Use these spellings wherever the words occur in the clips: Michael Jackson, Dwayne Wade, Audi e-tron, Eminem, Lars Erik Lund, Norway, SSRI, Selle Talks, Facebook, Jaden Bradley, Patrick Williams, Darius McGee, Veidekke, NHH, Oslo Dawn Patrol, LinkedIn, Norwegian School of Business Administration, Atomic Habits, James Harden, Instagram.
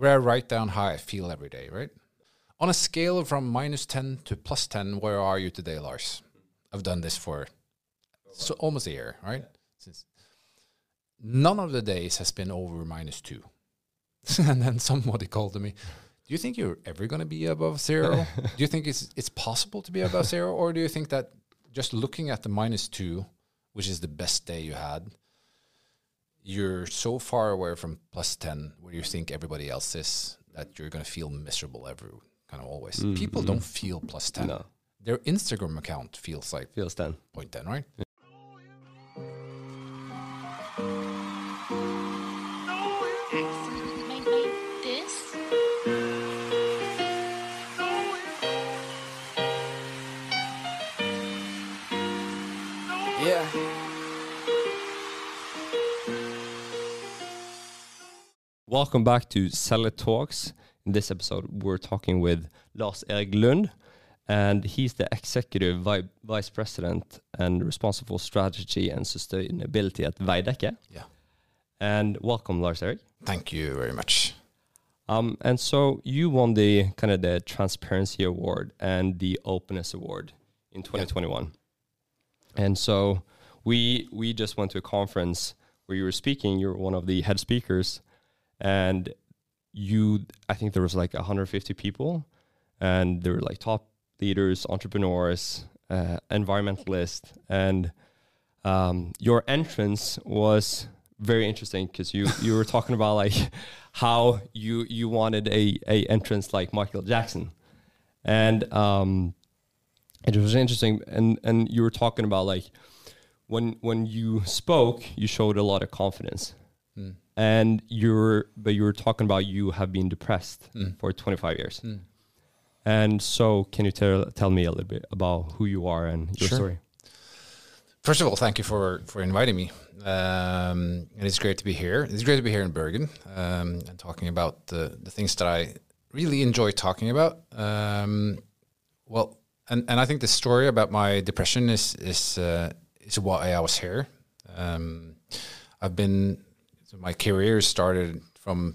where I write down how I feel every day, right? On a scale from -10 to +10, where are you today, Lars? I've done this for so almost a year, right? Yeah. Since none of the days has been over -2. And then somebody called to me, do you think you're ever going to be above zero? Do you think it's possible to be above zero? Or do you think that just looking at the -2, which is the best day you had, you're so far away from +10 where you think everybody else is that you're going to feel miserable every kind of always. People don't feel +10. No. Their Instagram account feels like .10, right? Yeah. Welcome back to Selle Talks. In this episode, we're talking with Lars Erik Lund, and he's the Executive Vice President and responsible for strategy and sustainability at Veidekke. Yeah. And welcome, Lars Erik. Thank you very much. And so you won the kind of the Transparency Award and the Openness Award in 2021. Yeah. And so we just went to a conference where you were speaking. You were one of the head speakers. And I think there was like 150 people, and there were like top leaders, entrepreneurs, environmentalists, and your entrance was very interesting because you were talking about like how you wanted a entrance like Michael Jackson, and it was interesting, and you were talking about like when you spoke, you showed a lot of confidence. Mm. And you were talking about you have been depressed for 25 years. Mm. And so can you tell me a little bit about who you are and your story? First of all, thank you for inviting me. And it's great to be here. It's great to be here in Bergen and talking about the things that I really enjoy talking about. And I think the story about my depression is why I was here. So my career started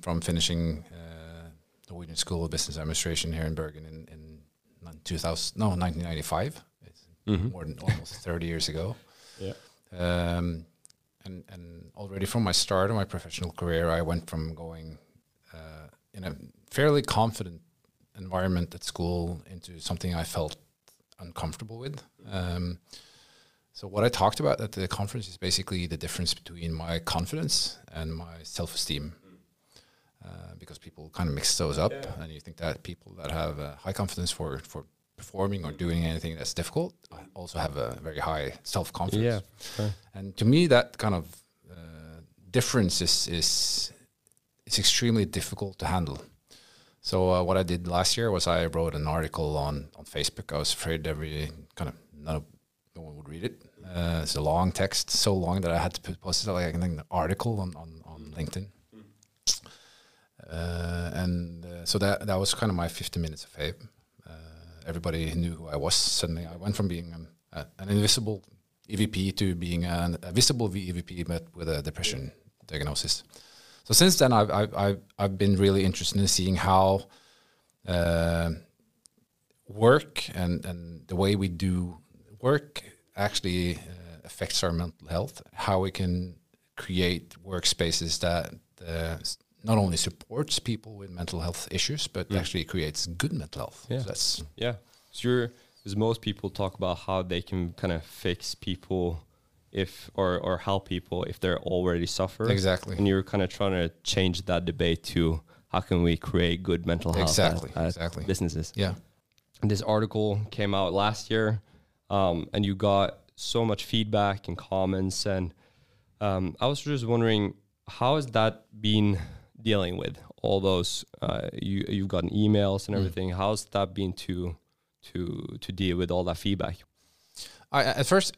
from finishing the Norwegian School of Business Administration here in Bergen in 1995. It's more than almost 30 years ago. Yeah. And already from my start of my professional career, I went from going in a fairly confident environment at school into something I felt uncomfortable with. So what I talked about at the conference is basically the difference between my confidence and my self-esteem, because people kind of mix those up, and you think that people that have high confidence for performing or doing anything that's difficult also have a very high self-confidence. Yeah. And to me, that kind of difference is extremely difficult to handle. So what I did last year was I wrote an article on Facebook. I was afraid no one would read it. It's a long text, so long that I had to post it like an article on LinkedIn. So that was kind of my 50 minutes of fame. Everybody knew who I was. Suddenly I went from being an invisible EVP to being a visible EVP, but with a depression diagnosis. So since then, I've been really interested in seeing how work and the way we do work actually affects our mental health, how we can create workspaces that not only supports people with mental health issues, but actually creates good mental health. Yeah. So because most people talk about how they can kind of fix people or help people if they're already suffering. Exactly. And you're kind of trying to change that debate to how can we create good mental health at businesses. Yeah. And this article came out last year. And you got so much feedback and comments, and I was just wondering, how has that been dealing with all those? You've gotten emails and everything. How's that been to deal with all that feedback? At first,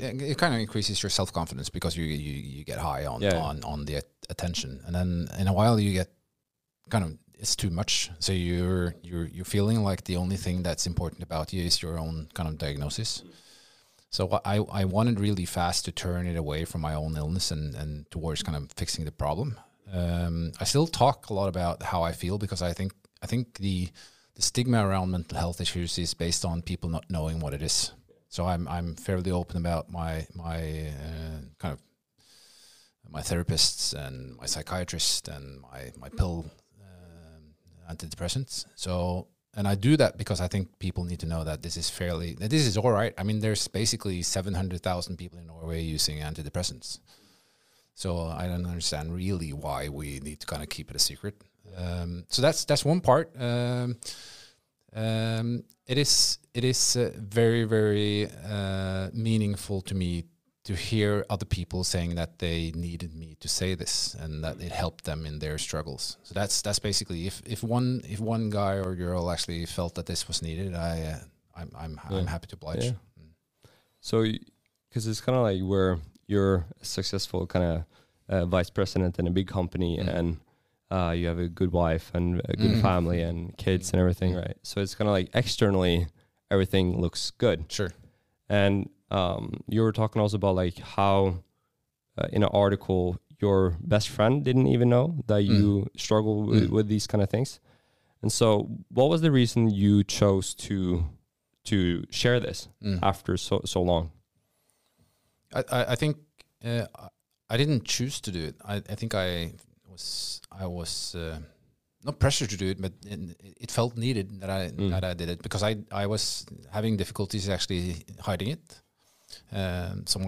it kind of increases your self confidence because you get high on the attention, and then in a while you get kind of. It's too much. So you're feeling like the only thing that's important about you is your own kind of diagnosis. So I wanted really fast to turn it away from my own illness and towards kind of fixing the problem. I still talk a lot about how I feel, because I think the stigma around mental health issues is based on people not knowing what it is. So I'm fairly open about my kind of my therapists and my psychiatrist and my pill antidepressants. So, and I do that because I think people need to know that this is all right. I mean, there's basically 700,000 people in Norway using antidepressants. So I don't understand really why we need to kind of keep it a secret. So that's one part. It is very, very meaningful to me to hear other people saying that they needed me to say this and that it helped them in their struggles. So that's basically, if one guy or girl actually felt that this was needed, I'm happy to oblige. Yeah. So, because it's kind of like where you're a successful kind of vice president in a big company, and you have a good wife and a good family and kids and everything, right? So it's kind of like externally, everything looks good. Sure. And you were talking also about like how in an article, your best friend didn't even know that you struggle with these kind of things. And so what was the reason you chose to share this after so long? I think I didn't choose to do it. I think I was not pressured to do it, but it felt needed that I did it, because I was having difficulties actually hiding it. So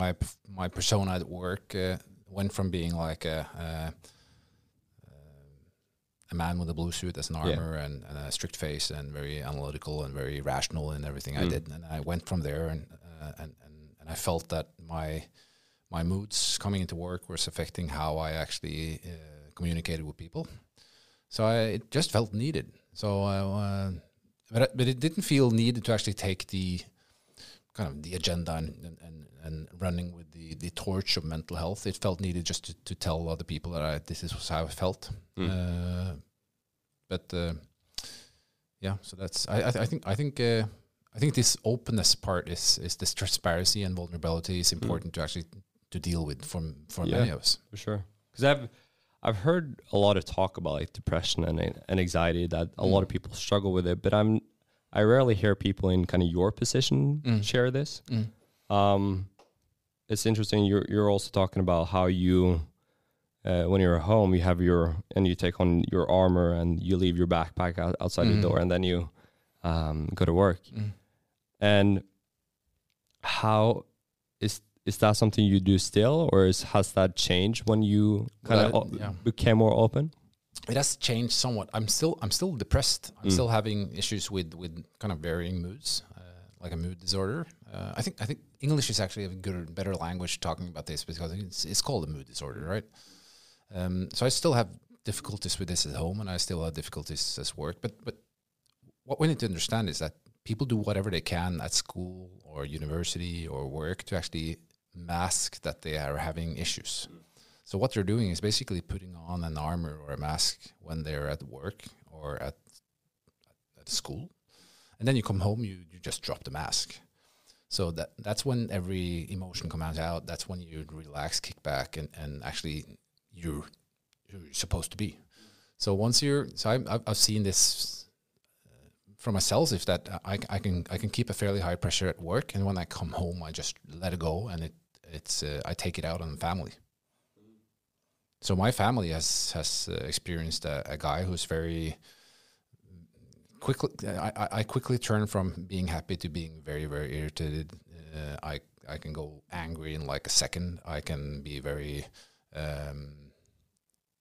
my persona at work went from being like a man with a blue suit as an armor and a strict face and very analytical and very rational in everything I did, and I went from there and I felt that my moods coming into work was affecting how I actually communicated with people. So it just felt needed. So, but it didn't feel needed to actually take the kind of the agenda and running with the torch of mental health. It felt needed just to tell other people that this is how I felt. So that's I think this openness part is this transparency and vulnerability is important to actually to deal with for many of us. For sure. Because I've heard a lot of talk about like depression and anxiety, that a lot of people struggle with it, but I rarely hear people in kind of your position share this. It's interesting. You're also talking about how you, when you're at home, you have you take on your armor and you leave your backpack outside the door, and then you go to work. And how is that something you do still, or has that changed when you kind of became more open? It has changed somewhat. I'm still depressed. I'm still having issues with kind of varying moods, like a mood disorder. I think English is actually a better language talking about this, because it's called a mood disorder, right? So I still have difficulties with this at home, and I still have difficulties at work. But what we need to understand is that people do whatever they can at school or university or work to actually mask that they are having issues. So what they're doing is basically putting on an armor or a mask when they're at work or at school. And then you come home, you just drop the mask. So that's when every emotion comes out. That's when you relax, kick back, and actually you're supposed to be. So once I've seen this for myself, if that I can keep a fairly high pressure at work, and when I come home, I just let it go, and it's I take it out on the family. So my family has experienced a guy who's very quickly. I quickly turn from being happy to being very, very irritated. I can go angry in like a second. I can be very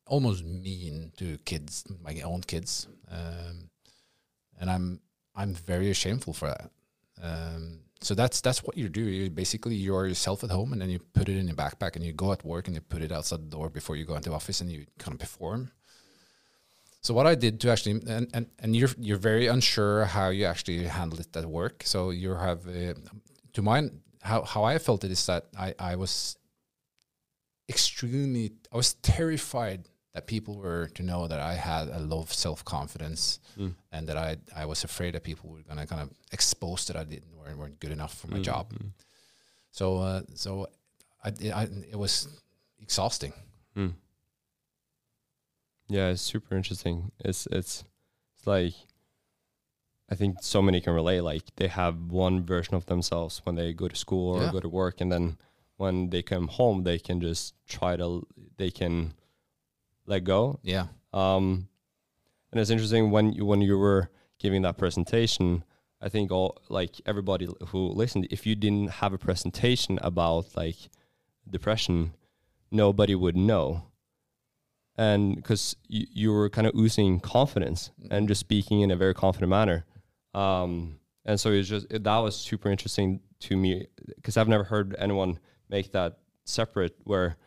almost mean to kids, my own kids, and I'm very shameful for that. So that's what you do. You basically, you're yourself at home, and then you put it in your backpack, and you go at work, and you put it outside the door before you go into the office, and you kind of perform. So what I did to actually, and you're very unsure how you actually handle it at work. So you have, to mine, how I felt it is that I was terrified that people were to know that I had a low self-confidence and that I was afraid that people were going to kind of expose that I weren't good enough for my job. So it was exhausting. Yeah, it's super interesting. It's like, I think so many can relate. Like, they have one version of themselves when they go to school or go to work, and then when they come home, they can just they can let go. Yeah. And it's interesting when you were giving that presentation, I think everybody who listened, if you didn't have a presentation about like depression, nobody would know. And because you were kind of oozing confidence and just speaking in a very confident manner. And so that was super interesting to me, because I've never heard anyone make that separate, where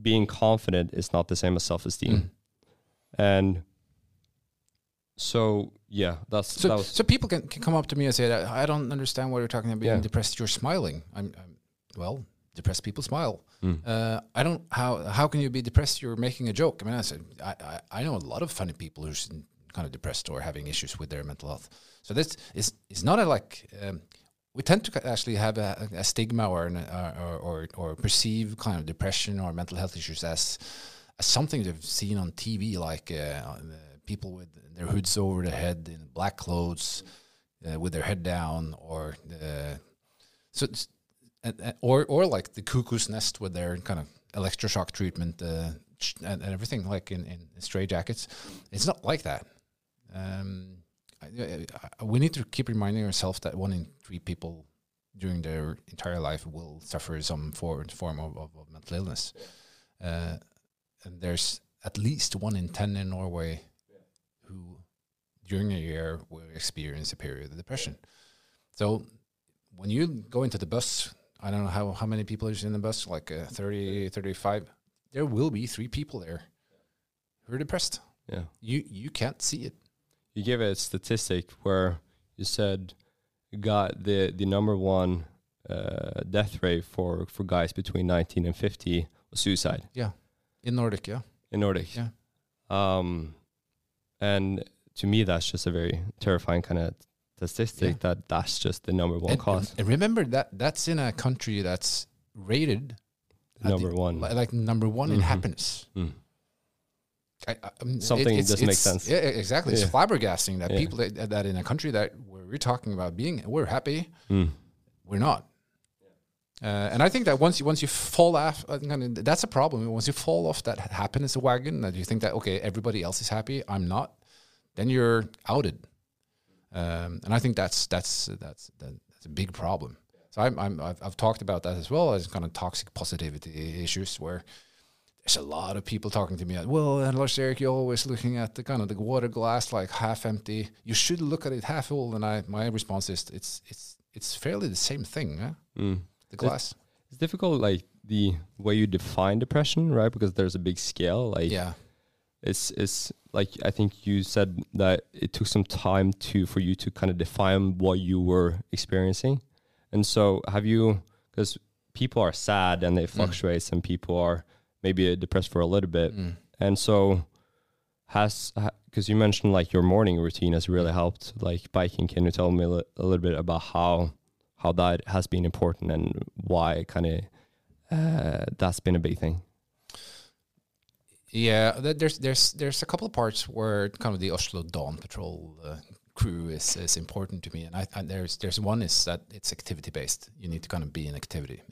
being confident is not the same as self-esteem. And so, yeah, so people can come up to me and say that, I don't understand what you're talking about being depressed. You're smiling. I'm well, depressed people smile. I don't, how can you be depressed? You're making a joke. I mean, I said, I know a lot of funny people who's kind of depressed or having issues with their mental health. So this is not we tend to actually have a stigma or perceive kind of depression or mental health issues as something they've seen on TV, like people with their hoods over their head in black clothes, with their head down, or or like the cuckoo's nest with their kind of electroshock treatment and everything, like in stray jackets. It's not like that. We need to keep reminding ourselves that 1 in 3 people during their entire life will suffer some form of mental illness. And there's at least 1 in 10 in Norway who, during a year, will experience a period of depression. So when you go into the bus, I don't know how many people is in the bus, like 30, 35, there will be 3 people there who are depressed. Yeah, you can't see it. You gave a statistic where you said the number one death rate for guys between 19 and 50 was suicide. Yeah, in Nordic. Yeah. And to me, that's just a very terrifying kind of statistic, that's just the number one cause. And remember that's in a country that's rated number one. Like number one in happiness. I mean, something doesn't make sense. Yeah, exactly. Yeah. It's flabbergasting that people that in a country where we're talking about we're happy, we're not. And I think that once you fall off, that's a problem. Once you fall off that happiness wagon, that you think that, okay, everybody else is happy, I'm not, then you're outed. And I think that's a big problem. So I've talked about that as well, as kind of toxic positivity issues, where there's a lot of people talking to me. Lars Erik, you're always looking at the kind of the water glass like half empty. You should look at it half full. And my response is, it's fairly the same thing. Huh? The glass. It's difficult, like the way you define depression, right? Because there's a big scale. Like, it's like, I think you said that it took some time for you to kind of define what you were experiencing. And so because people are sad and it fluctuates, and people are maybe depressed for a little bit. And so because you mentioned like your morning routine has really helped, like biking. Can you tell me a little bit about how that has been important and why kind of that's been a big thing? Yeah, there's a couple of parts where kind of the Oslo Dawn Patrol crew is important to me. And there's one is that it's activity based. You need to kind of be in activity.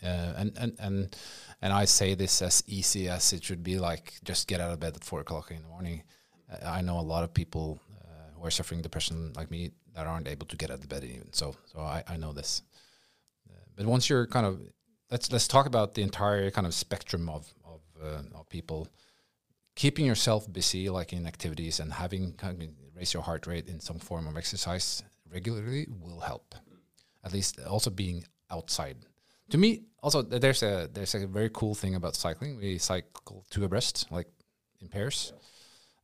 And I say this as easy as it should be, like just get out of bed at 4:00 in the morning. I know a lot of people who are suffering depression like me that aren't able to get out of bed even. So I know this. But once you're kind of, let's talk about the entire kind of spectrum of people. Keeping yourself busy, like in activities, and having raise your heart rate in some form of exercise regularly will help. At least also being outside. To me, also there's a very cool thing about cycling. We cycle 2 abreast, like in pairs,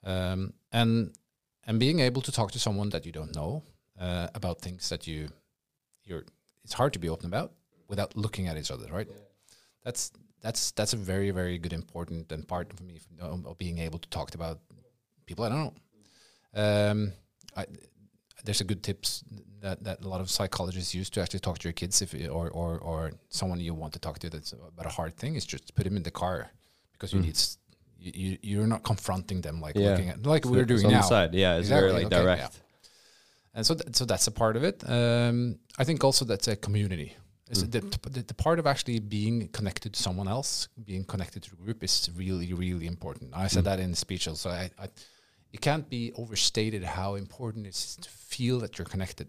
and being able to talk to someone that you don't know about things that you're. It's hard to be open about without looking at each other, right? Yeah. That's a very, very good, important and part of me of being able to talk about people I don't know. There's a good tips that a lot of psychologists use to actually talk to your kids, or someone you want to talk to that's about a hard thing, is just put him in the car, because you need you're not confronting them, like looking at, like we're doing now. Side. Yeah, it's exactly. Very like okay, direct. Yeah. And so, so that's a part of it. I think also that's a community. Is the part of actually being connected to someone else, being connected to a group is really, really important. I said that in the speech also. It can't be overstated how important it is to feel that you're connected.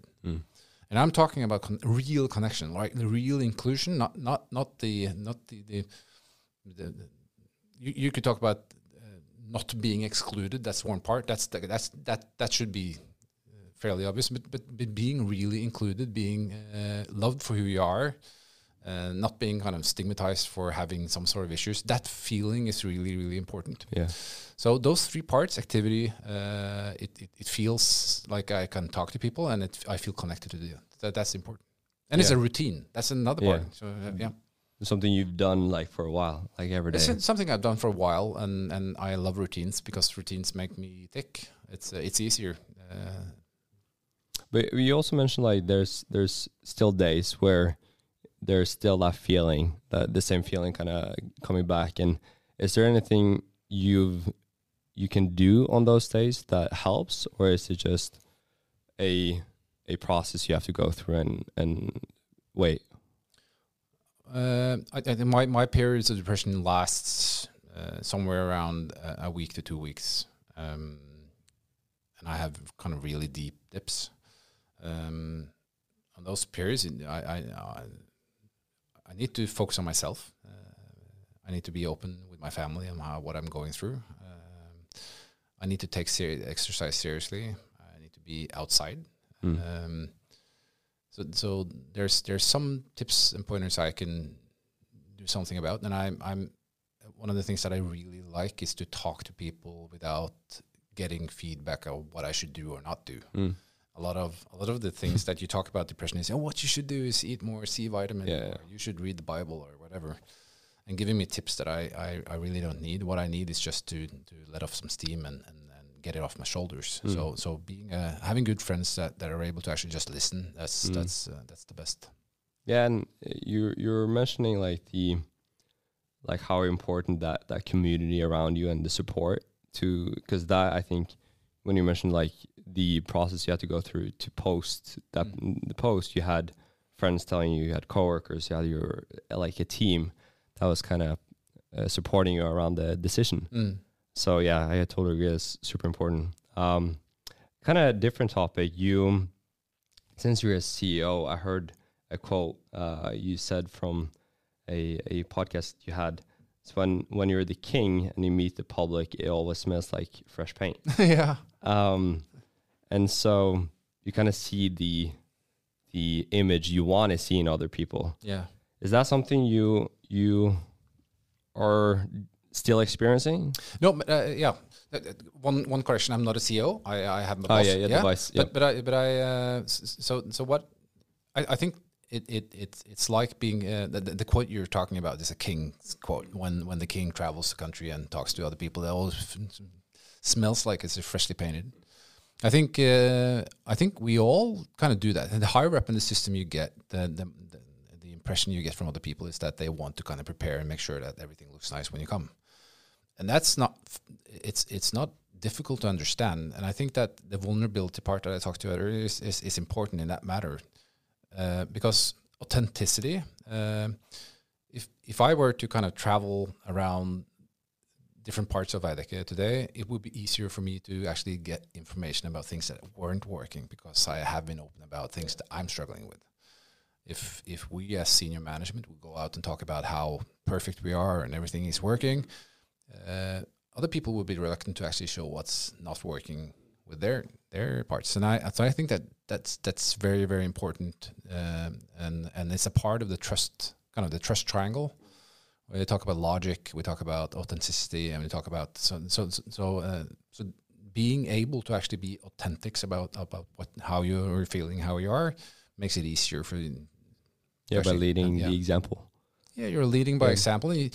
And I'm talking about real connection, like the real inclusion, not the you could talk about not being excluded. That's one part. That should be fairly obvious, but being really included, being loved for who you are, not being kind of stigmatized for having some sort of issues. That feeling is really, really important. Yeah. So those three parts, activity, it feels like I can talk to people and I feel connected to them. That's important. And it's a routine. That's another part. So, something you've done like for a while, like every day. It's something I've done for a while, and I love routines because routines make me tick. It's easier. But you also mentioned like there's still days where there's still that feeling, the same feeling kind of coming back. And is there anything you can do on those days that helps, or is it just a process you have to go through and wait? I think my periods of depression lasts somewhere around a week to 2 weeks, and I have kind of really deep dips. On those periods, I need to focus on myself. I need to be open with my family and what I'm going through. I need to take exercise seriously. I need to be outside. So there's some tips and pointers I can do something about, and I'm one of the things that I really like is to talk to people without getting feedback on what I should do or not do. A lot of the things that you talk about depression is, oh, what you should do is eat more C vitamin, or you should read the Bible or whatever, and giving me tips that I really don't need. What I need is just to let off some steam and get it off my shoulders. So being having good friends that are able to actually just listen, that's the best. Yeah, and you're mentioning like how important that community around you and the support to, because that I think when you mentioned like the process you had to go through to post that the post, you had friends telling you, you had coworkers, you had your like a team that was kind of supporting you around the decision. So yeah, I totally agree. It's super important. Kind of a different topic. You, since you're a CEO, I heard a quote you said from a podcast you had. It's when you're the king and you meet the public, it always smells like fresh paint. And so you kind of see the image you want to see in other people. Yeah. Is that something you are still experiencing? No. One correction. I'm not a CEO. I have my boss. The boss. Yep. So what? I think it's like being the quote you're talking about is a king's quote. When the king travels the country and talks to other people, it always smells like it's freshly painted. I think we all kind of do that. And the higher up in the system you get, the impression you get from other people is that they want to kind of prepare and make sure that everything looks nice when you come. And that's not, it's not difficult to understand. And I think that the vulnerability part that I talked to earlier is important in that matter, because authenticity. If I were to kind of travel around different parts of Veidekke today, it would be easier for me to actually get information about things that weren't working because I have been open about things that I'm struggling with. If we as senior management would go out and talk about how perfect we are and everything is working, other people would be reluctant to actually show what's not working with their parts. And I think that's very, very important, and it's a part of the trust, kind of the trust triangle. We talk about logic, we talk about authenticity, and we talk about so being able to actually be authentic about how you're feeling, how you are, makes it easier for you. Yeah, by leading the example. Yeah, you're leading by example. And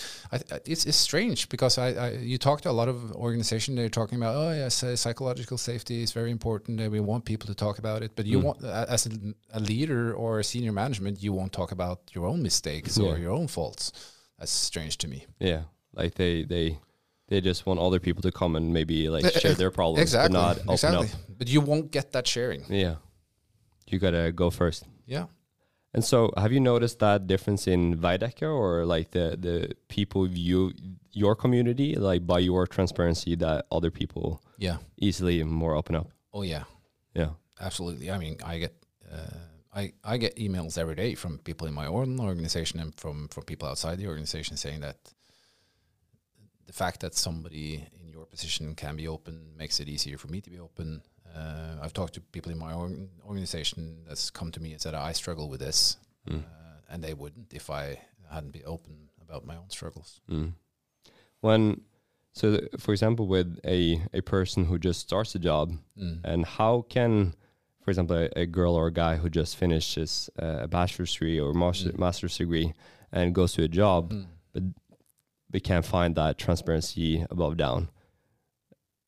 it's strange because you talk to a lot of organizations, they're talking about, psychological safety is very important, and we want people to talk about it. But you want, as a leader or a senior management, you won't talk about your own mistakes or your own faults. That's strange to me. Yeah, like they They just want other people to come and maybe like share their problems, exactly, but not open exactly. up. But you won't get that sharing. Yeah. You got to go first. Yeah. And so have you noticed that difference in Veidekke or like the people view your community, like by your transparency that other people yeah. easily more open up? Oh, yeah. Yeah. Absolutely. I mean, I get... I get emails every day from people in my own organization and from people outside the organization saying that the fact that somebody in your position can be open makes it easier for me to be open. I've talked to people in my own organization that's come to me and said, I struggle with this. Mm. And they wouldn't if I hadn't been open about my own struggles. Mm. So for example, with a person who just starts a job, mm. and how can... For example, a girl or a guy who just finishes a bachelor's degree or master's degree and goes to a job, but they can't find that transparency above down.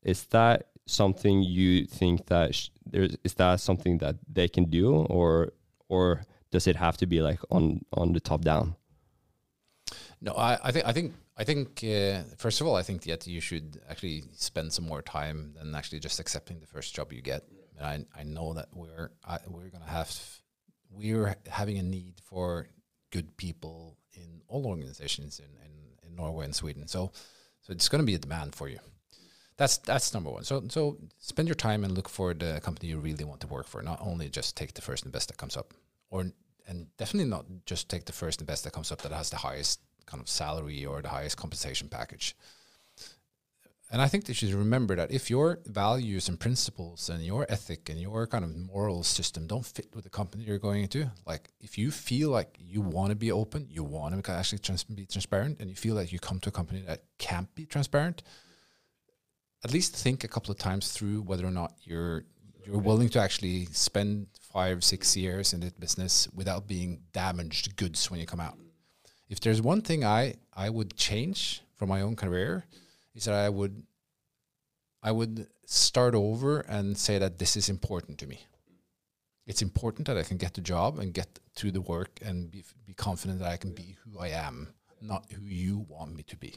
Is that something you think that is that something that they can do, or does it have to be like on the top down? No, I think first of all, I think that you should actually spend some more time than actually just accepting the first job you get. And I know that we're having a need for good people in all organizations in Norway and Sweden. So it's going to be a demand for you. That's number one. So spend your time and look for the company you really want to work for. Not only just take the first and best that comes up, and definitely not just take the first and best that comes up that has the highest kind of salary or the highest compensation package. And I think they should remember that if your values and principles and your ethic and your kind of moral system don't fit with the company you're going into, like if you feel like you want to be open, you want to actually be transparent, and you feel like you come to a company that can't be transparent, at least think a couple of times through whether or not you're willing to actually spend 5-6 years in that business without being damaged goods when you come out. If there's one thing I would change from my own career, is that I would start over and say that this is important to me. It's important that I can get the job and get to the work and be confident that I can be who I am, not who you want me to be.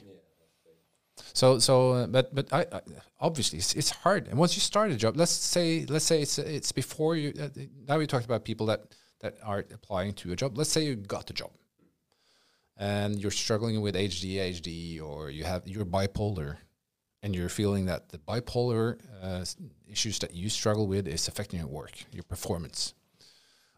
But obviously it's hard. And once you start a job, let's say it's before you. Now we talked about people that are applying to a job. Let's say you got the job. And you're struggling with ADHD, or you're bipolar, and you're feeling that the bipolar issues that you struggle with is affecting your work, your performance.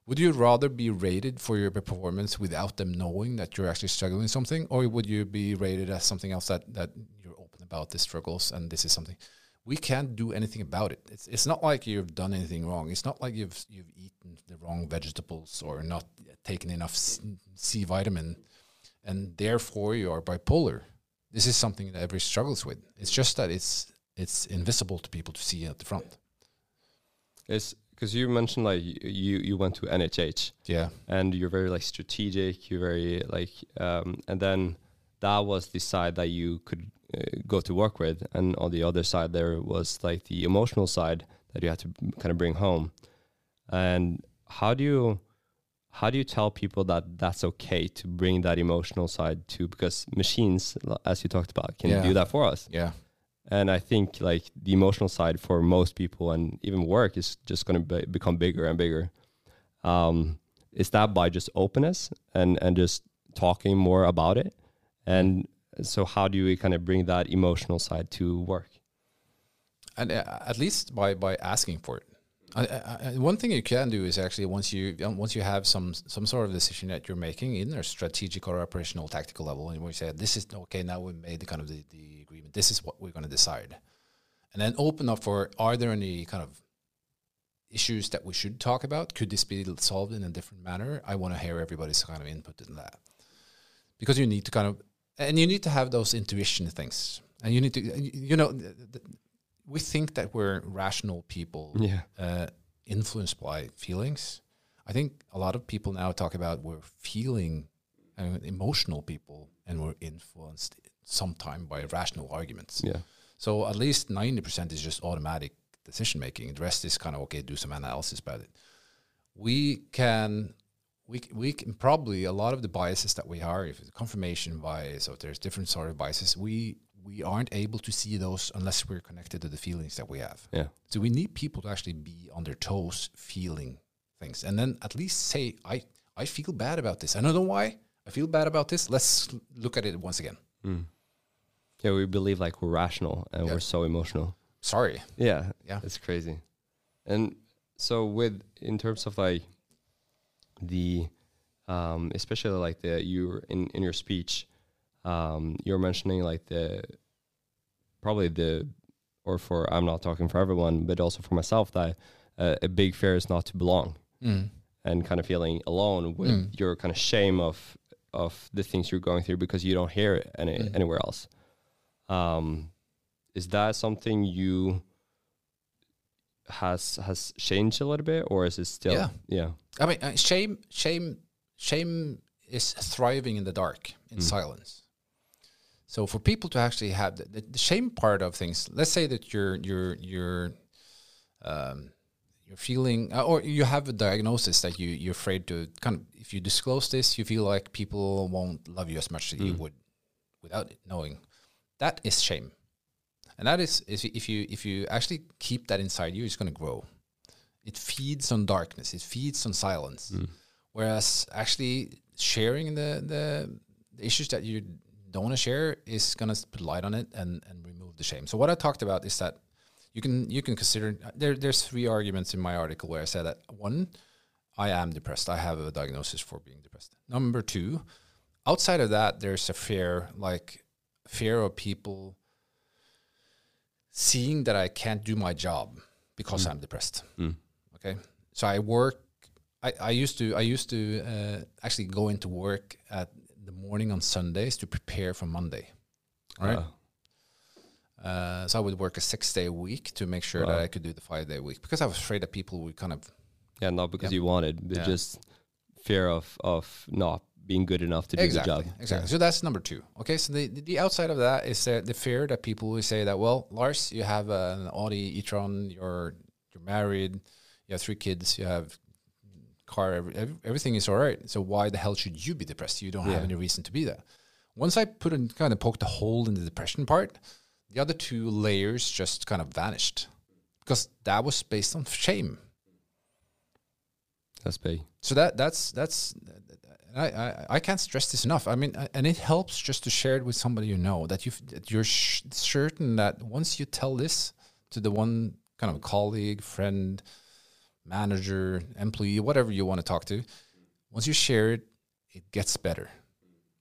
Would you rather be rated for your performance without them knowing that you're actually struggling with something, or would you be rated as something else that you're open about the struggles and this is something? We can't do anything about it. It's not like you've done anything wrong. It's not like you've eaten the wrong vegetables or not taken enough C vitamin, and therefore you are bipolar. This is something that everybody struggles with. It's just that it's invisible to people to see at the front. It's because you mentioned like you went to NHH, yeah, and you're very like strategic. You're very like, and then that was the side that you could go to work with, and on the other side there was like the emotional side that you had to kind of bring home. And how do you tell people that that's okay to bring that emotional side too? Because machines, as you talked about, can do that for us. Yeah. And I think like the emotional side for most people and even work is just going to become bigger and bigger. Is that by just openness and just talking more about it? And so how do you kind of bring that emotional side to work? And at least by asking for it. One thing you can do is actually once you have some sort of decision that you're making in a strategic or operational tactical level, and we say this is okay, now we made the kind of the agreement, this is what we're going to decide, and then open up for, are there any kind of issues that we should talk about? Could this be solved in a different manner? I want to hear everybody's kind of input in that, because you need to have those intuition things, and you need to we think that we're rational people, influenced by feelings. I think a lot of people now talk about we're feeling emotional people, and we're influenced sometime by rational arguments. Yeah. So at least 90% is just automatic decision making. The rest is kind of okay, do some analysis about it. We can probably, a lot of the biases that we have, if it's confirmation bias or there's different sort of biases, we we aren't able to see those unless we're connected to the feelings that we have. Yeah. So we need people to actually be on their toes, feeling things, and then at least say, I feel bad about this. I don't know why I feel bad about this. Let's look at it once again. Mm. Yeah, we believe like we're rational and we're so emotional. Sorry. Yeah. Yeah. It's crazy. And so in terms of like the, especially like in your speech, you're mentioning like I'm not talking for everyone, but also for myself, that a big fear is not to belong and kind of feeling alone with your kind of shame of the things you're going through because you don't hear it anywhere else. Is that something you has changed a little bit, or is it still? Yeah. I mean, shame is thriving in the dark, in silence. So for people to actually have the shame part of things, let's say that you're feeling, or you have a diagnosis that you're afraid to kind of, if you disclose this, you feel like people won't love you as much as you would without it knowing. That is shame. And that is if you actually keep that inside you, it's going to grow. It feeds on darkness. It feeds on silence. Whereas actually sharing the issues that you don't want to share is going to put light on it and remove the shame. So what I talked about is that you can consider, there's three arguments in my article where I said that, one, I am depressed. I have a diagnosis for being depressed. Number two, outside of that, there's a fear, like fear of people seeing that I can't do my job because I'm depressed. Okay. So I work, I used to actually go into work at the morning on Sundays to prepare for Monday. All right. So I would work a 6-day week to make sure that I could do the 5-day week because I was afraid that people would kind of... Yeah, not because you wanted, but just fear of not being good enough to do the job. Exactly. So that's number two. Okay, so the outside of that is the fear that people will say that, well, Lars, you have an Audi e-tron, you're married, you have 3 kids, you have car, everything is all right. So why the hell should you be depressed? You don't have any reason to be that. Once I kind of poked a hole in the depression part, the other 2 layers just kind of vanished because that was based on shame. That's big. So that's I can't stress this enough. I mean, and it helps just to share it with somebody you know that you're certain that once you tell this to the one kind of colleague, friend, manager, employee, whatever you want to talk to, once you share it, it gets better.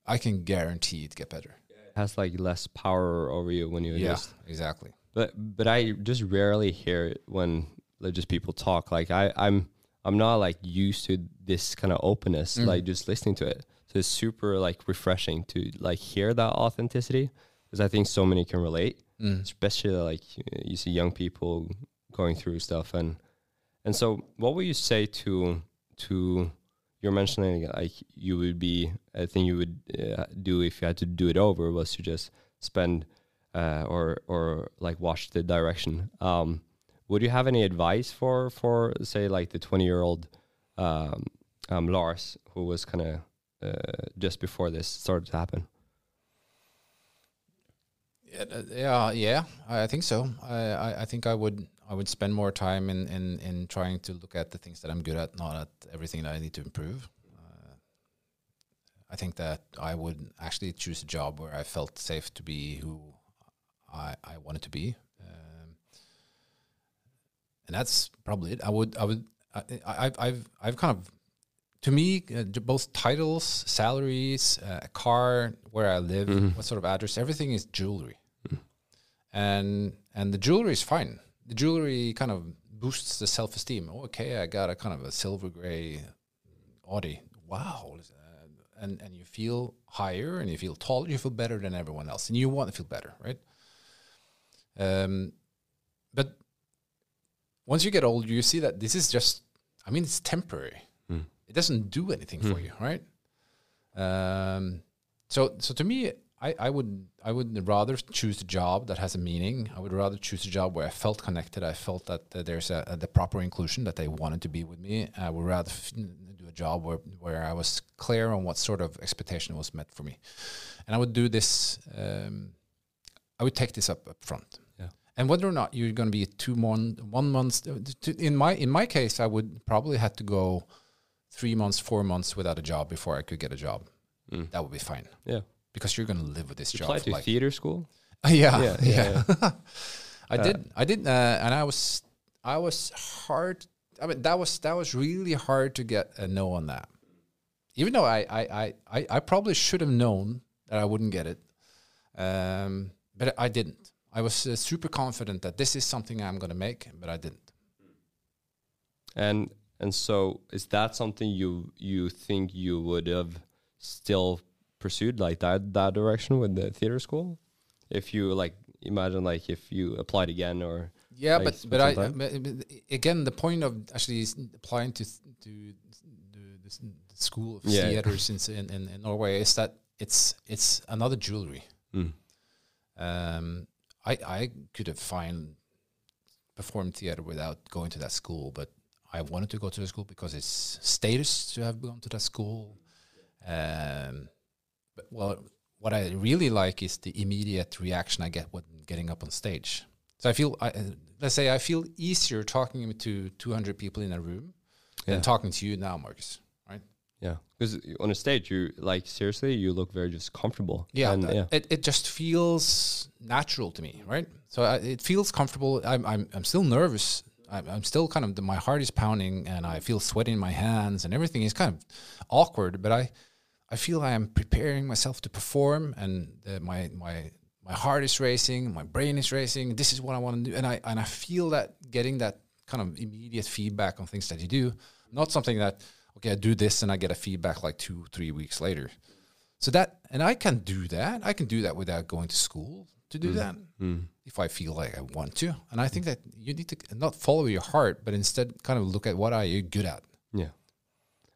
I can guarantee it get better. Has like less power over you when you adjust. Yeah, exactly. But I just rarely hear it when just people talk. Like I'm not like used to this kind of openness, like just listening to it. So it's super like refreshing to like hear that authenticity, because I think so many can relate, especially like you see young people going through stuff. And so what would you say to you're mentioning like you would be, I think you would do if you had to do it over, was to just spend or like watch the direction. Would you have any advice for say like the 20-year-old Lars who was kind of just before this started to happen? Yeah, I think so. I think I would spend more time in trying to look at the things that I'm good at, not at everything that I need to improve. I think that I would actually choose a job where I felt safe to be who I wanted to be, and that's probably it. I've kind of, to me, both titles, salaries, a car, where I live, what sort of address, everything is jewelry, and the jewelry is fine. The jewelry kind of boosts the self-esteem. Okay, I got a kind of a silver gray Audi. Wow. And you feel higher and you feel taller. You feel better than everyone else. And you want to feel better, right? But once you get old, you see that this is just, I mean, it's temporary. It doesn't do anything for you, right? So to me... I would rather choose a job that has a meaning. I would rather choose a job where I felt connected. I felt that there's the proper inclusion, that they wanted to be with me. I would rather do a job where I was clear on what sort of expectation was met for me. And I would do this I would take this up front. Yeah. And whether or not you're going to be 1 month, in my case, I would probably have to go 3 months, 4 months without a job before I could get a job. Mm. That would be fine. Yeah. Because you're going to live with this job. You applied to theater school? Yeah. I did. And I was hard. I mean, that was really hard to get a no on that. Even though I probably should have known that I wouldn't get it. But I didn't. I was super confident that this is something I'm going to make, but I didn't. And so is that something you think you would have still pursued, like that direction with the theater school? If you imagine if you applied again or... Yeah, but again, the point of actually applying to the School of Theaters in Norway is that it's another jewelry. Mm. I could have performed theater without going to that school, but I wanted to go to the school because it's status to have gone to that school. What I really like is the immediate reaction I get when getting up on stage. So I feel easier talking to 200 people in a room than talking to you now, Marcus. Right? Yeah, because on a stage, you look very just comfortable. Yeah, It just feels natural to me, right? So it feels comfortable. I'm still nervous. I'm still kind of my heart is pounding, and I feel sweat in my hands, and everything is kind of awkward. But I feel I am preparing myself to perform, and my heart is racing, my brain is racing. This is what I want to do, and I feel that getting that kind of immediate feedback on things that you do, not something that I do this and I get a feedback 2-3 weeks later. So that, and I can do that. I can do that without going to school to do that if I feel like I want to. And I think that you need to not follow your heart, but instead kind of look at what are you good at. Yeah.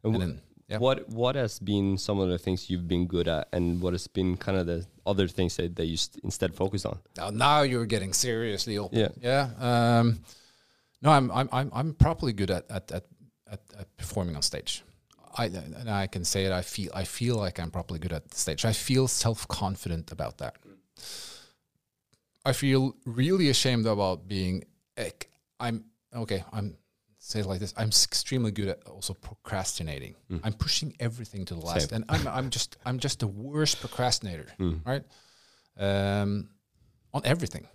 And then What has been some of the things you've been good at, and what has been kind of the other things that you instead focus on? Now you're getting seriously open. Yeah. No, I'm probably good at performing on stage. I can say it. I feel like I'm probably good at the stage. I feel self-confident about that. I feel really ashamed about being. Say it like this. I'm extremely good at also procrastinating. Mm. I'm pushing everything to the last, and I'm just the worst procrastinator, right? On everything,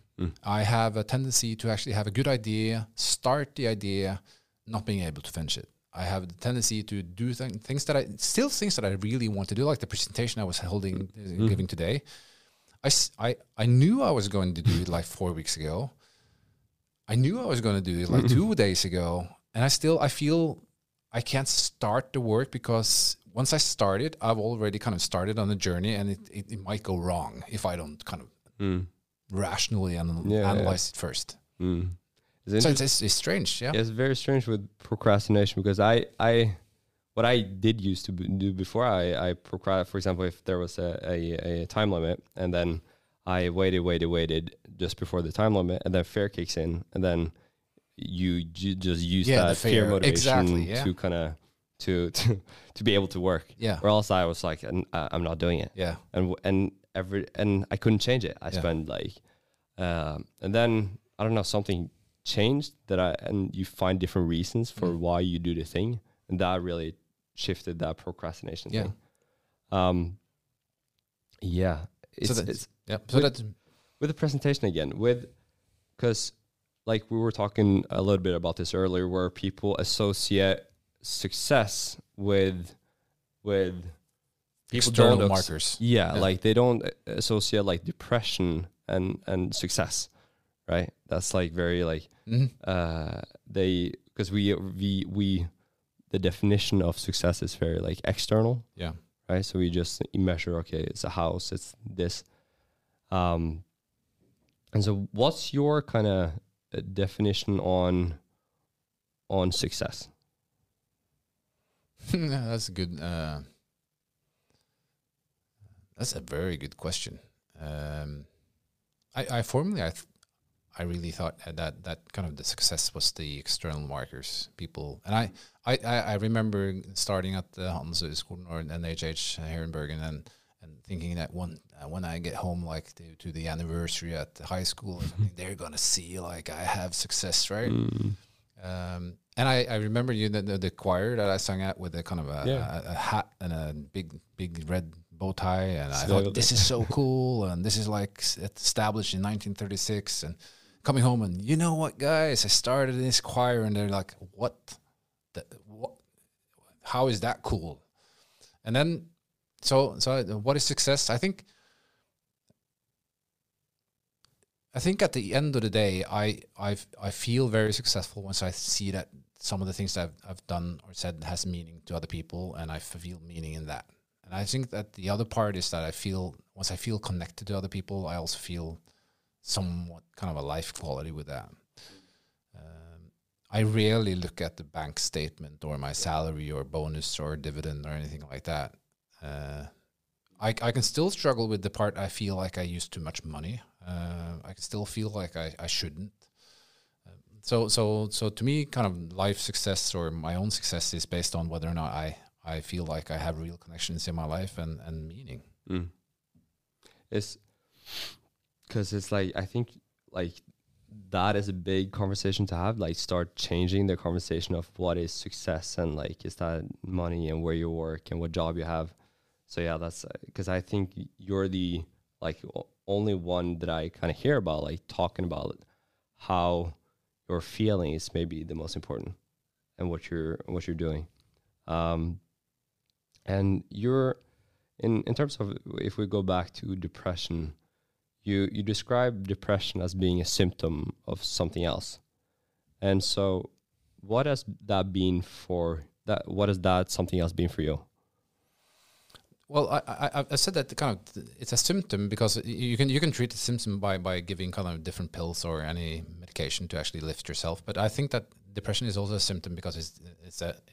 I have a tendency to actually have a good idea, start the idea, not being able to finish it. I have the tendency to do things that I really want to do, like the presentation I was giving today. I knew I was going to do it 4 weeks ago. I knew I was going to do it 2 days ago. And I feel I can't start the work because once I start it, I've already kind of started on the journey, and it might go wrong if I don't kind of rationally analyze it first. Mm. It's strange. Yeah, it's very strange with procrastination, because what I did used to do before, I procrastinate. For example, if there was a time limit, and then I waited just before the time limit, and then fear kicks in, and then you just use that fear motivation to kind of to be able to work. Yeah. Or else I was like, I'm not doing it. Yeah. And I couldn't change it. I spent and then I don't know, something changed and you find different reasons for why you do the thing, and that really shifted that procrastination thing. With the presentation again, because we were talking a little bit about this earlier, where people associate success with external markers. Yeah, they don't associate depression and success, right? That's very the definition of success is very external. Yeah. Right. So we just measure, it's a house, it's this. And so what's your kind of definition on success? That's a good, that's a very good question. I really thought that kind of the success was the external markers, people. And I remember starting at the Handelshøyskolen or NHH here in Bergen and thinking that when I get home, like to the anniversary at the high school, or something, they're gonna see like I have success, right? Mm. And I remember the choir that I sang at with a kind of a hat and a big red bow tie, and I thought this is so cool, and this is like established in 1936, and coming home and you know what, guys, I started this choir, and they're like, what? How is that cool? And then, so what is success? I think at the end of the day, I feel very successful once I see that some of the things that I've done or said has meaning to other people, and I feel meaning in that. And I think that the other part is that I feel, once I feel connected to other people, I also feel somewhat kind of a life quality with that. I rarely look at the bank statement or my salary or bonus or dividend or anything like that. I can still struggle with the part I feel like I use too much money. I can still feel like I shouldn't. So to me, kind of life success or my own success is based on whether or not I feel like I have real connections in my life and meaning. Mm. It's because it's like, I think like that is a big conversation to have, like start changing the conversation of what is success and like, is that money and where you work and what job you have. So yeah, that's because I think you're the like only one that I kind of hear about, like talking about how your feeling is maybe the most important and what you're doing. And you're in terms of, if we go back to depression, you describe depression as being a symptom of something else. And so what has that been for that? What has that something else been for you? Well, I said that kind of it's a symptom because you can treat the symptom by giving kind of different pills or any medication to actually lift yourself. But I think that depression is also a symptom because it's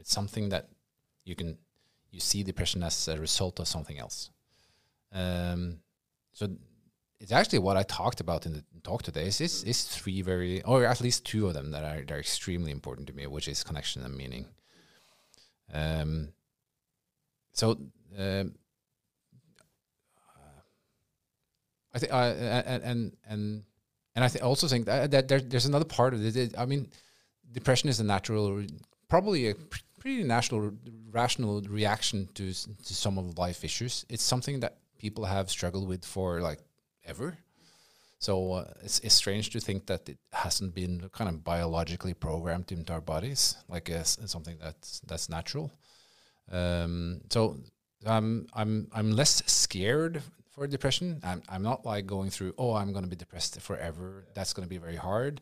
something that you see depression as a result of something else. So it's actually what I talked about in the talk today. Is three very, or at least two of them that are extremely important to me, which is connection and meaning. I think I also think that there's another part of it. I mean, depression is a natural, probably a pretty natural, rational reaction to some of life issues. It's something that people have struggled with for like ever. So it's strange to think that it hasn't been kind of biologically programmed into our bodies, like something that's natural. So I'm less scared for depression. I'm not like going through, oh, I'm going to be depressed forever. That's going to be very hard.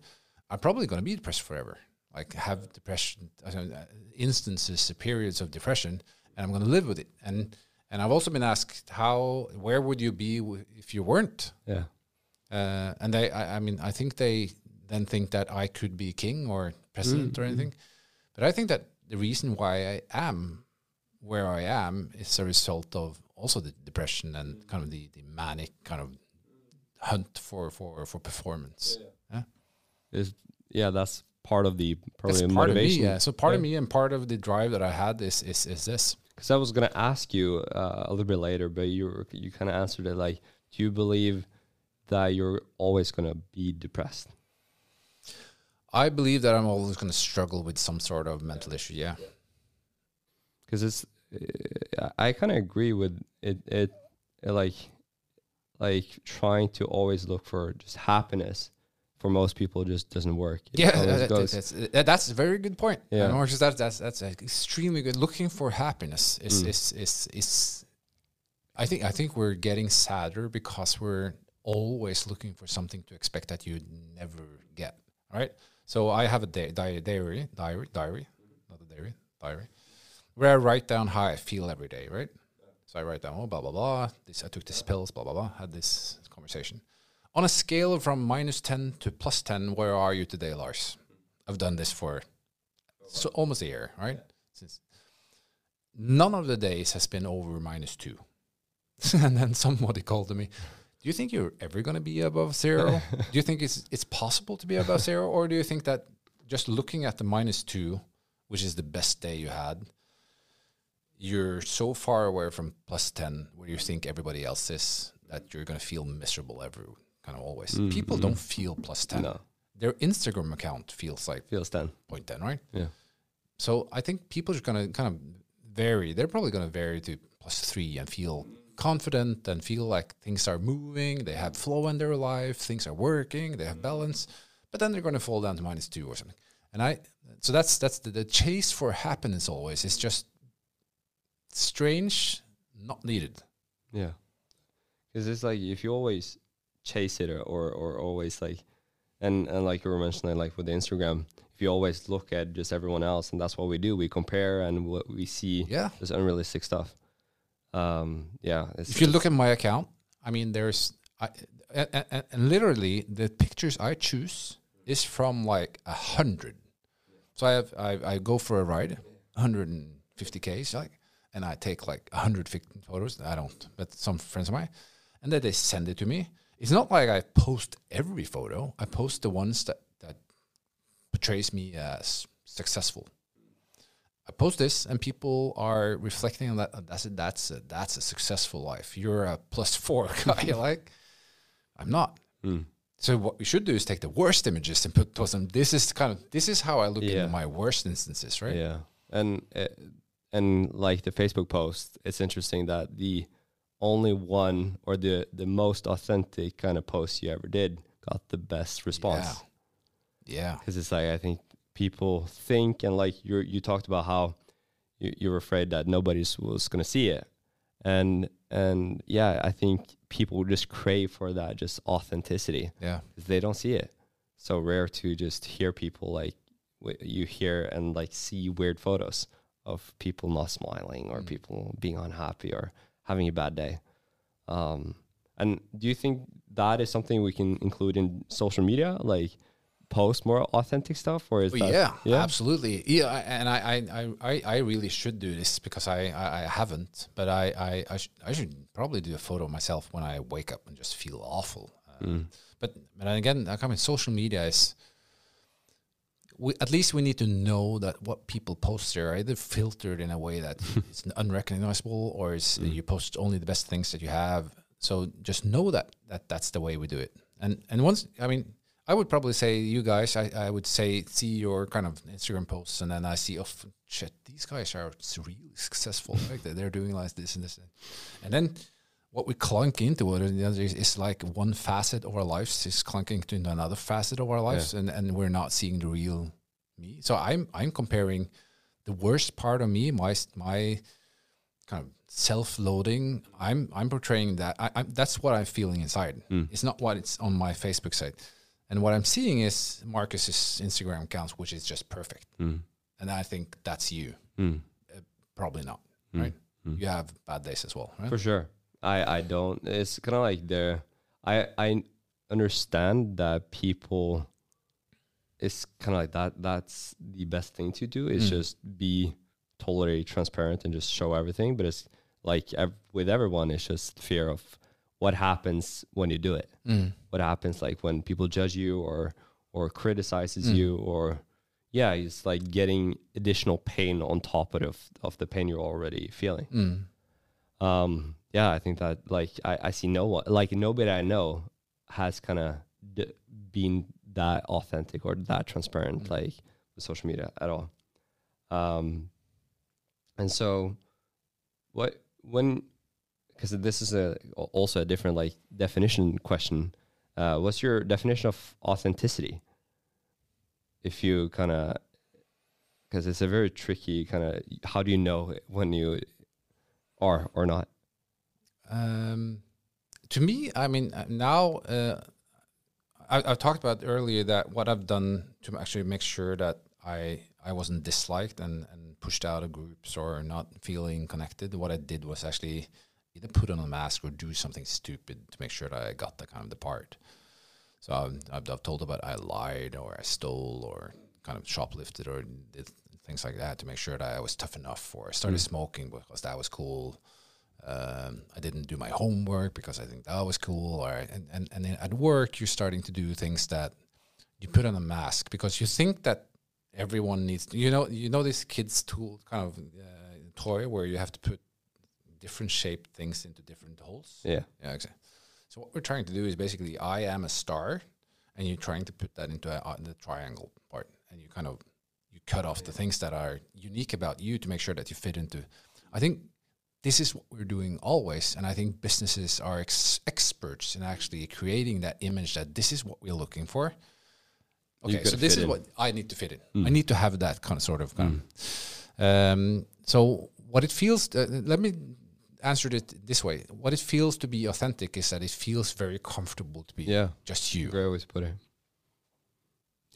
I'm probably going to be depressed forever. Like have depression instances, periods of depression, and I'm going to live with it. And I've also been asked where would you be if you weren't? Yeah. And I think they then think that I could be king or president or anything. But I think that the reason why I am where I am is a result of also the depression and kind of the manic kind of hunt for performance. Yeah. That's part of the probably motivation. Of me and part of the drive that I had is this. Because I was going to ask you a little bit later, but you kind of answered it. Like, do you believe that you're always going to be depressed? I believe that I'm always going to struggle with some sort of mental issue. Yeah. Because it's, I kind of agree with it. Like trying to always look for just happiness for most people just doesn't work. That's a very good point. Yeah, that's extremely good. Looking for happiness is. I think we're getting sadder because we're always looking for something to expect that you never get. Right. So I have a diary. Where I write down how I feel every day, right? So I write down, oh, blah, blah, blah. I took these pills, blah, blah, blah. Had this conversation. On a scale from -10 to +10, where are you today, Lars? I've done this for almost a year, right? Yeah. Since none of the days has been over -2. And then somebody called to me, do you think you're ever going to be above 0? Do you think it's possible to be above 0? Or do you think that just looking at the -2, which is the best day you had, you're so far away from +10 where you think everybody else is that you're going to feel miserable every kind of always. People don't feel +10. No. Their Instagram account feels like .10, right? Yeah. So I think people are going to kind of vary. They're probably going to vary to +3 and feel confident and feel like things are moving. They have flow in their life. Things are working. They have balance. But then they're going to fall down to -2 or something. And so that's the chase for happiness always. It's just strange, not needed. Yeah. Because it's like if you always chase it or always like, and like you were mentioning, like with the Instagram, if you always look at just everyone else, and that's what we do, we compare and what we see is unrealistic stuff. If you look at my account, I mean, there's, and literally the pictures I choose is from like 100. So I go for a ride, 150Ks, and I take like 100 photos. I don't, but some friends of mine, and then they send it to me. It's not like I post every photo. I post the ones that portrays me as successful. I post this, and people are reflecting on that. That's a successful life. You're a +4 guy. I'm not. So what we should do is take the worst images and put those on. This is how I look at my worst instances, right? Yeah, and like the Facebook post, it's interesting that the only one or the most authentic kind of post you ever did got the best response. Yeah, because it's like I think people think and like you talked about how you were afraid that nobody was going to see it, and yeah, I think people just crave for that just authenticity. Yeah, they don't see it. So rare to just hear people like you hear and like see weird photos of people not smiling or people being unhappy or having a bad day. And do you think that is something we can include in social media, like post more authentic stuff, or is that? Yeah, absolutely. Yeah, and I really should do this because I haven't, but I should probably do a photo myself when I wake up and just feel awful. But again, I mean, social media is. At least we need to know that what people post there are either filtered in a way that it's unrecognizable, or it's you post only the best things that you have. So just know that that's the way we do it. And once, I mean, I would probably say you guys, I would say see your kind of Instagram posts, and then I see, oh shit, these guys are really successful. Like they're doing like this and this. And then what we clunk into it is like one facet of our lives is clunking into another facet of our lives, and we're not seeing the real me. So I'm comparing the worst part of me, my kind of self-loathing. I'm portraying that. That's what I'm feeling inside. It's not what it's on my Facebook site, and what I'm seeing is Marcus's Instagram accounts, which is just perfect. And I think that's you. Probably not, right? You have bad days as well, right? For sure. I don't. It's kind of like I understand that people. It's kind of like that. That's the best thing to do. Is just be totally transparent and just show everything. But it's like with everyone, it's just fear of what happens when you do it. What happens like when people judge you or criticizes you or it's like getting additional pain on top of the pain you're already feeling. Yeah, I think that like I see no one, like nobody I know has kind of been that authentic or that transparent like with social media at all. And so because this is also a different like definition question. What's your definition of authenticity? If you kind of, because it's a very tricky kind of, how do you know when you are or not? To me, I mean, now I've talked about earlier that what I've done to actually make sure that I wasn't disliked and pushed out of groups or not feeling connected. What I did was actually either put on a mask or do something stupid to make sure that I got the kind of the part. So I've told about I lied or I stole or kind of shoplifted or did things like that to make sure that I was tough enough. Or I started smoking because that was cool. I didn't do my homework because I think that was cool. Or and then at work, you're starting to do things that you put on a mask because you think that everyone needs to, you know these kids' tool kind of toy where you have to put different shaped things into different holes. Yeah. Yeah, exactly. So what we're trying to do is basically I am a star, and you're trying to put that into the triangle part, and you kind of you cut off the things that are unique about you to make sure that you fit into. I think this is what we're doing always, and I think businesses are experts in actually creating that image that this is what we're looking for. Okay, so this is what I need to fit in. Mm. I need to have that kind of sort of kind of. So what it feels, let me answer it this way. What it feels to be authentic is that it feels very comfortable to be just you. I always put it.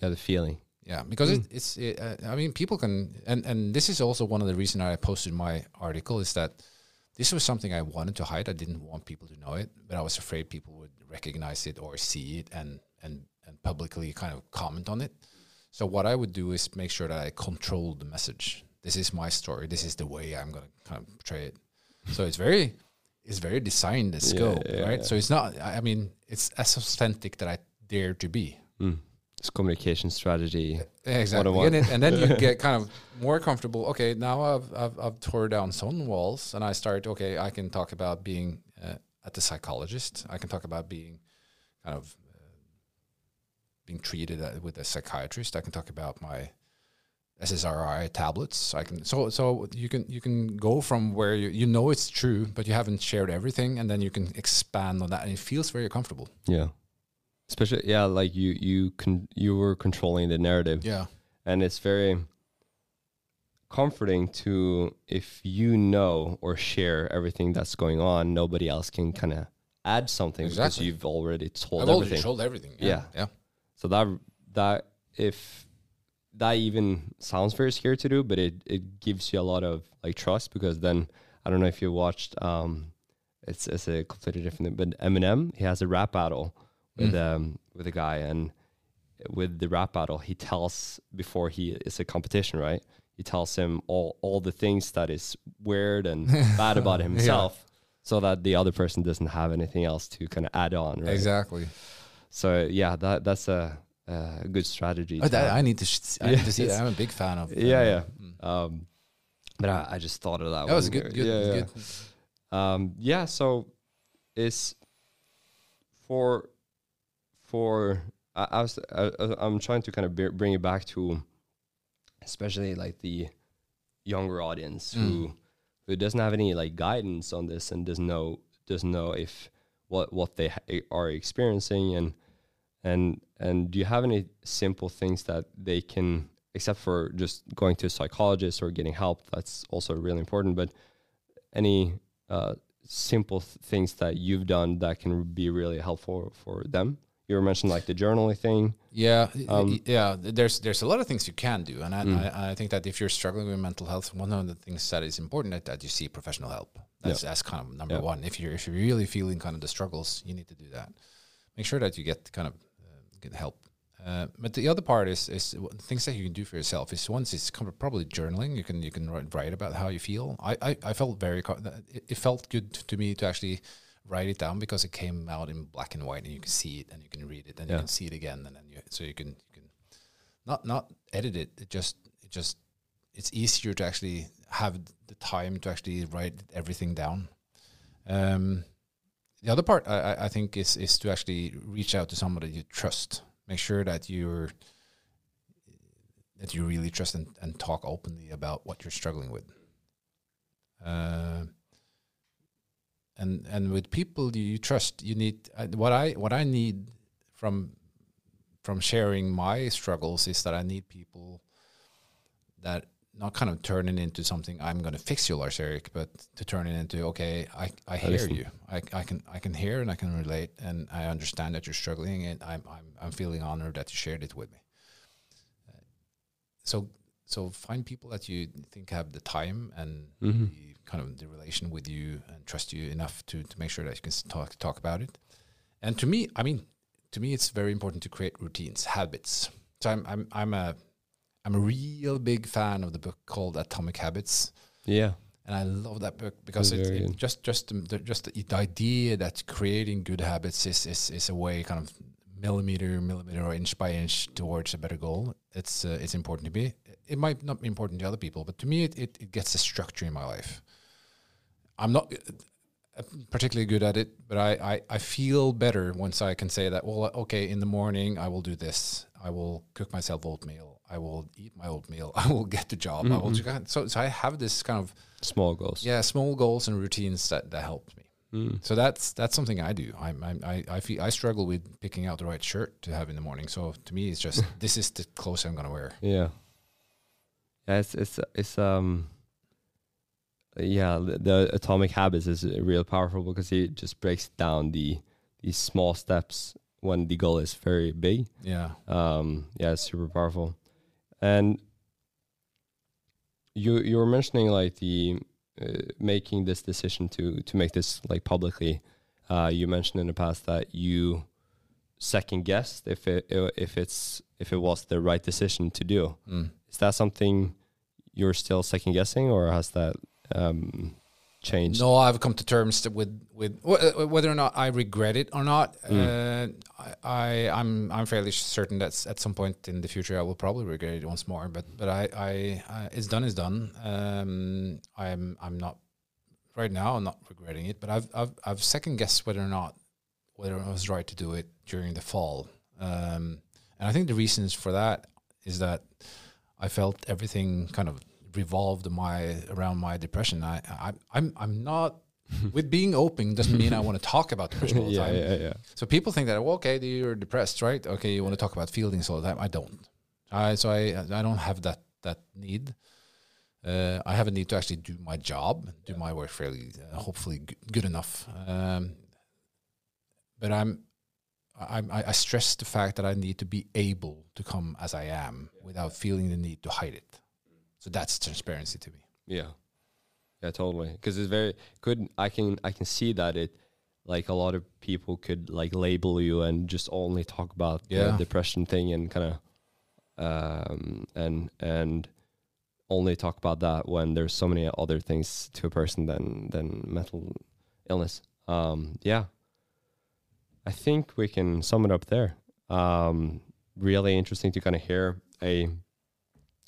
Yeah, the feeling. Yeah, because I mean, people can, and this is also one of the reasons I posted my article is that this was something I wanted to hide. I didn't want people to know it, but I was afraid people would recognize it or see it and publicly kind of comment on it. So what I would do is make sure that I control the message. This is my story. This is the way I'm going to kind of portray it. So it's very designed and scope, right? Yeah. So it's not, I mean, it's as authentic that I dare to be. Mm. It's communication strategy. Exactly. And then you get kind of more comfortable. Okay, now I've tore down some walls and I start, okay, I can talk about being at the psychologist. I can talk about being kind of being treated with a psychiatrist. I can talk about my SSRI tablets. I can so you can go from where you know it's true, but you haven't shared everything, and then you can expand on that, and it feels very comfortable. Yeah, especially like you were controlling the narrative. Yeah, and it's very comforting to if you know or share everything that's going on, nobody else can kind of add something because you've already told everything. I've already told everything. Yeah. So that if. That even sounds very scary to do, but it gives you a lot of like trust, because then I don't know if you watched it's a completely different thing, but Eminem, he has a rap battle with a guy, and with the rap battle he tells before it's a competition, right? He tells him all the things that is weird and bad about himself so that the other person doesn't have anything else to kind of add on, right? Exactly. So yeah, that's a good strategy. Oh, that I need to see that. I'm a big fan of. But I just thought of that. That was good. Yeah. So it's for I'm trying to kind of bring it back to, especially like the younger audience who doesn't have any like guidance on this and doesn't know if what they are experiencing. And do you have any simple things that they can, except for just going to a psychologist or getting help, that's also really important, but any simple things that you've done that can be really helpful for them? You were mentioning like the journaling thing. Yeah, there's a lot of things you can do. And I think that if you're struggling with mental health, one of the things that is important is that you see professional help. That's kind of number one. If you're really feeling kind of the struggles, you need to do that. Make sure that you get kind of get help. But the other part is things that you can do for yourself. Is once it's probably journaling, you can write about how you feel. I felt it felt good to me to actually write it down, because it came out in black and white, and you can see it and you can read it and you can see it again, and then you can not edit it. It just it's easier to actually have the time to actually write everything down. The other part I think is to actually reach out to somebody you trust. Make sure that you really trust and talk openly about what you're struggling with. And with people you trust, you need what I need from sharing my struggles is that I need people that not kind of turn it into something, I'm going to fix you, Lars Erik, but to turn it into, okay, I hear you. I can hear and I can relate, and I understand that you're struggling, and I'm feeling honored that you shared it with me. So find people that you think have the time and kind of the relation with you and trust you enough to make sure that you can talk about it. And to me, it's very important to create routines, habits. So I'm a real big fan of the book called Atomic Habits. Yeah, and I love that book because it just the idea that creating good habits is a way, kind of millimeter or inch by inch towards a better goal. It's important to be. it might not be important to other people, but to me, it gets a structure in my life. I'm not particularly good at it, but I feel better once I can say that, well, okay, in the morning, I will do this. I will cook myself oatmeal. I will eat my oatmeal. I will get the job. Mm-hmm. I will, so I have this kind of... Small goals. Yeah, small goals and routines that helped me. Mm. So that's something I do. I struggle with picking out the right shirt to have in the morning. So to me, it's just this is the clothes I'm going to wear. Yeah. Yeah. Yeah. The Atomic Habits is real powerful because it just breaks down these small steps when the goal is very big. Yeah. Yeah. It's super powerful. And you were mentioning like the. Making this decision to make this like publicly, you mentioned in the past that you second guessed if it was the right decision to do. Mm. Is that something you're still second guessing, or has that changed? No, I've come to terms with whether or not I regret it or not. Mm. I'm fairly certain that at some point in the future I will probably regret it once more. But I it's done is done. I'm not right now. I'm not regretting it. But I've second guessed whether I was right to do it during the fall. And I think the reasons for that is that I felt everything kind of revolved around my depression. I'm not. With being open doesn't mean I want to talk about depression all the time. Yeah. So people think that, well, okay, you're depressed, right? Okay, you want to talk about feelings all the time. I don't. So I don't have that need. I have a need to actually do my job, do my work fairly, hopefully good enough. But I stress the fact that I need to be able to come as I am without feeling the need to hide it. So that's transparency to me. Yeah. Yeah, totally. Because it's very good. I can see that it, like a lot of people could like label you and just only talk about the depression thing and kind of, and only talk about that when there's so many other things to a person than mental illness. Yeah, I think we can sum it up there. Really interesting to kind of hear a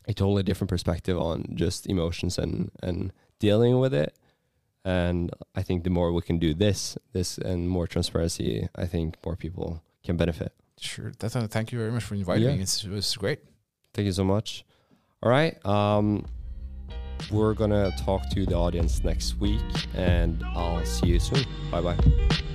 totally different perspective on just emotions and dealing with it. And I think the more we can do this and more transparency, I think more people can benefit. Sure. Thank you very much for inviting me. It was great. Thank you so much. All right. We're going to talk to the audience next week, and I'll see you soon. Bye-bye.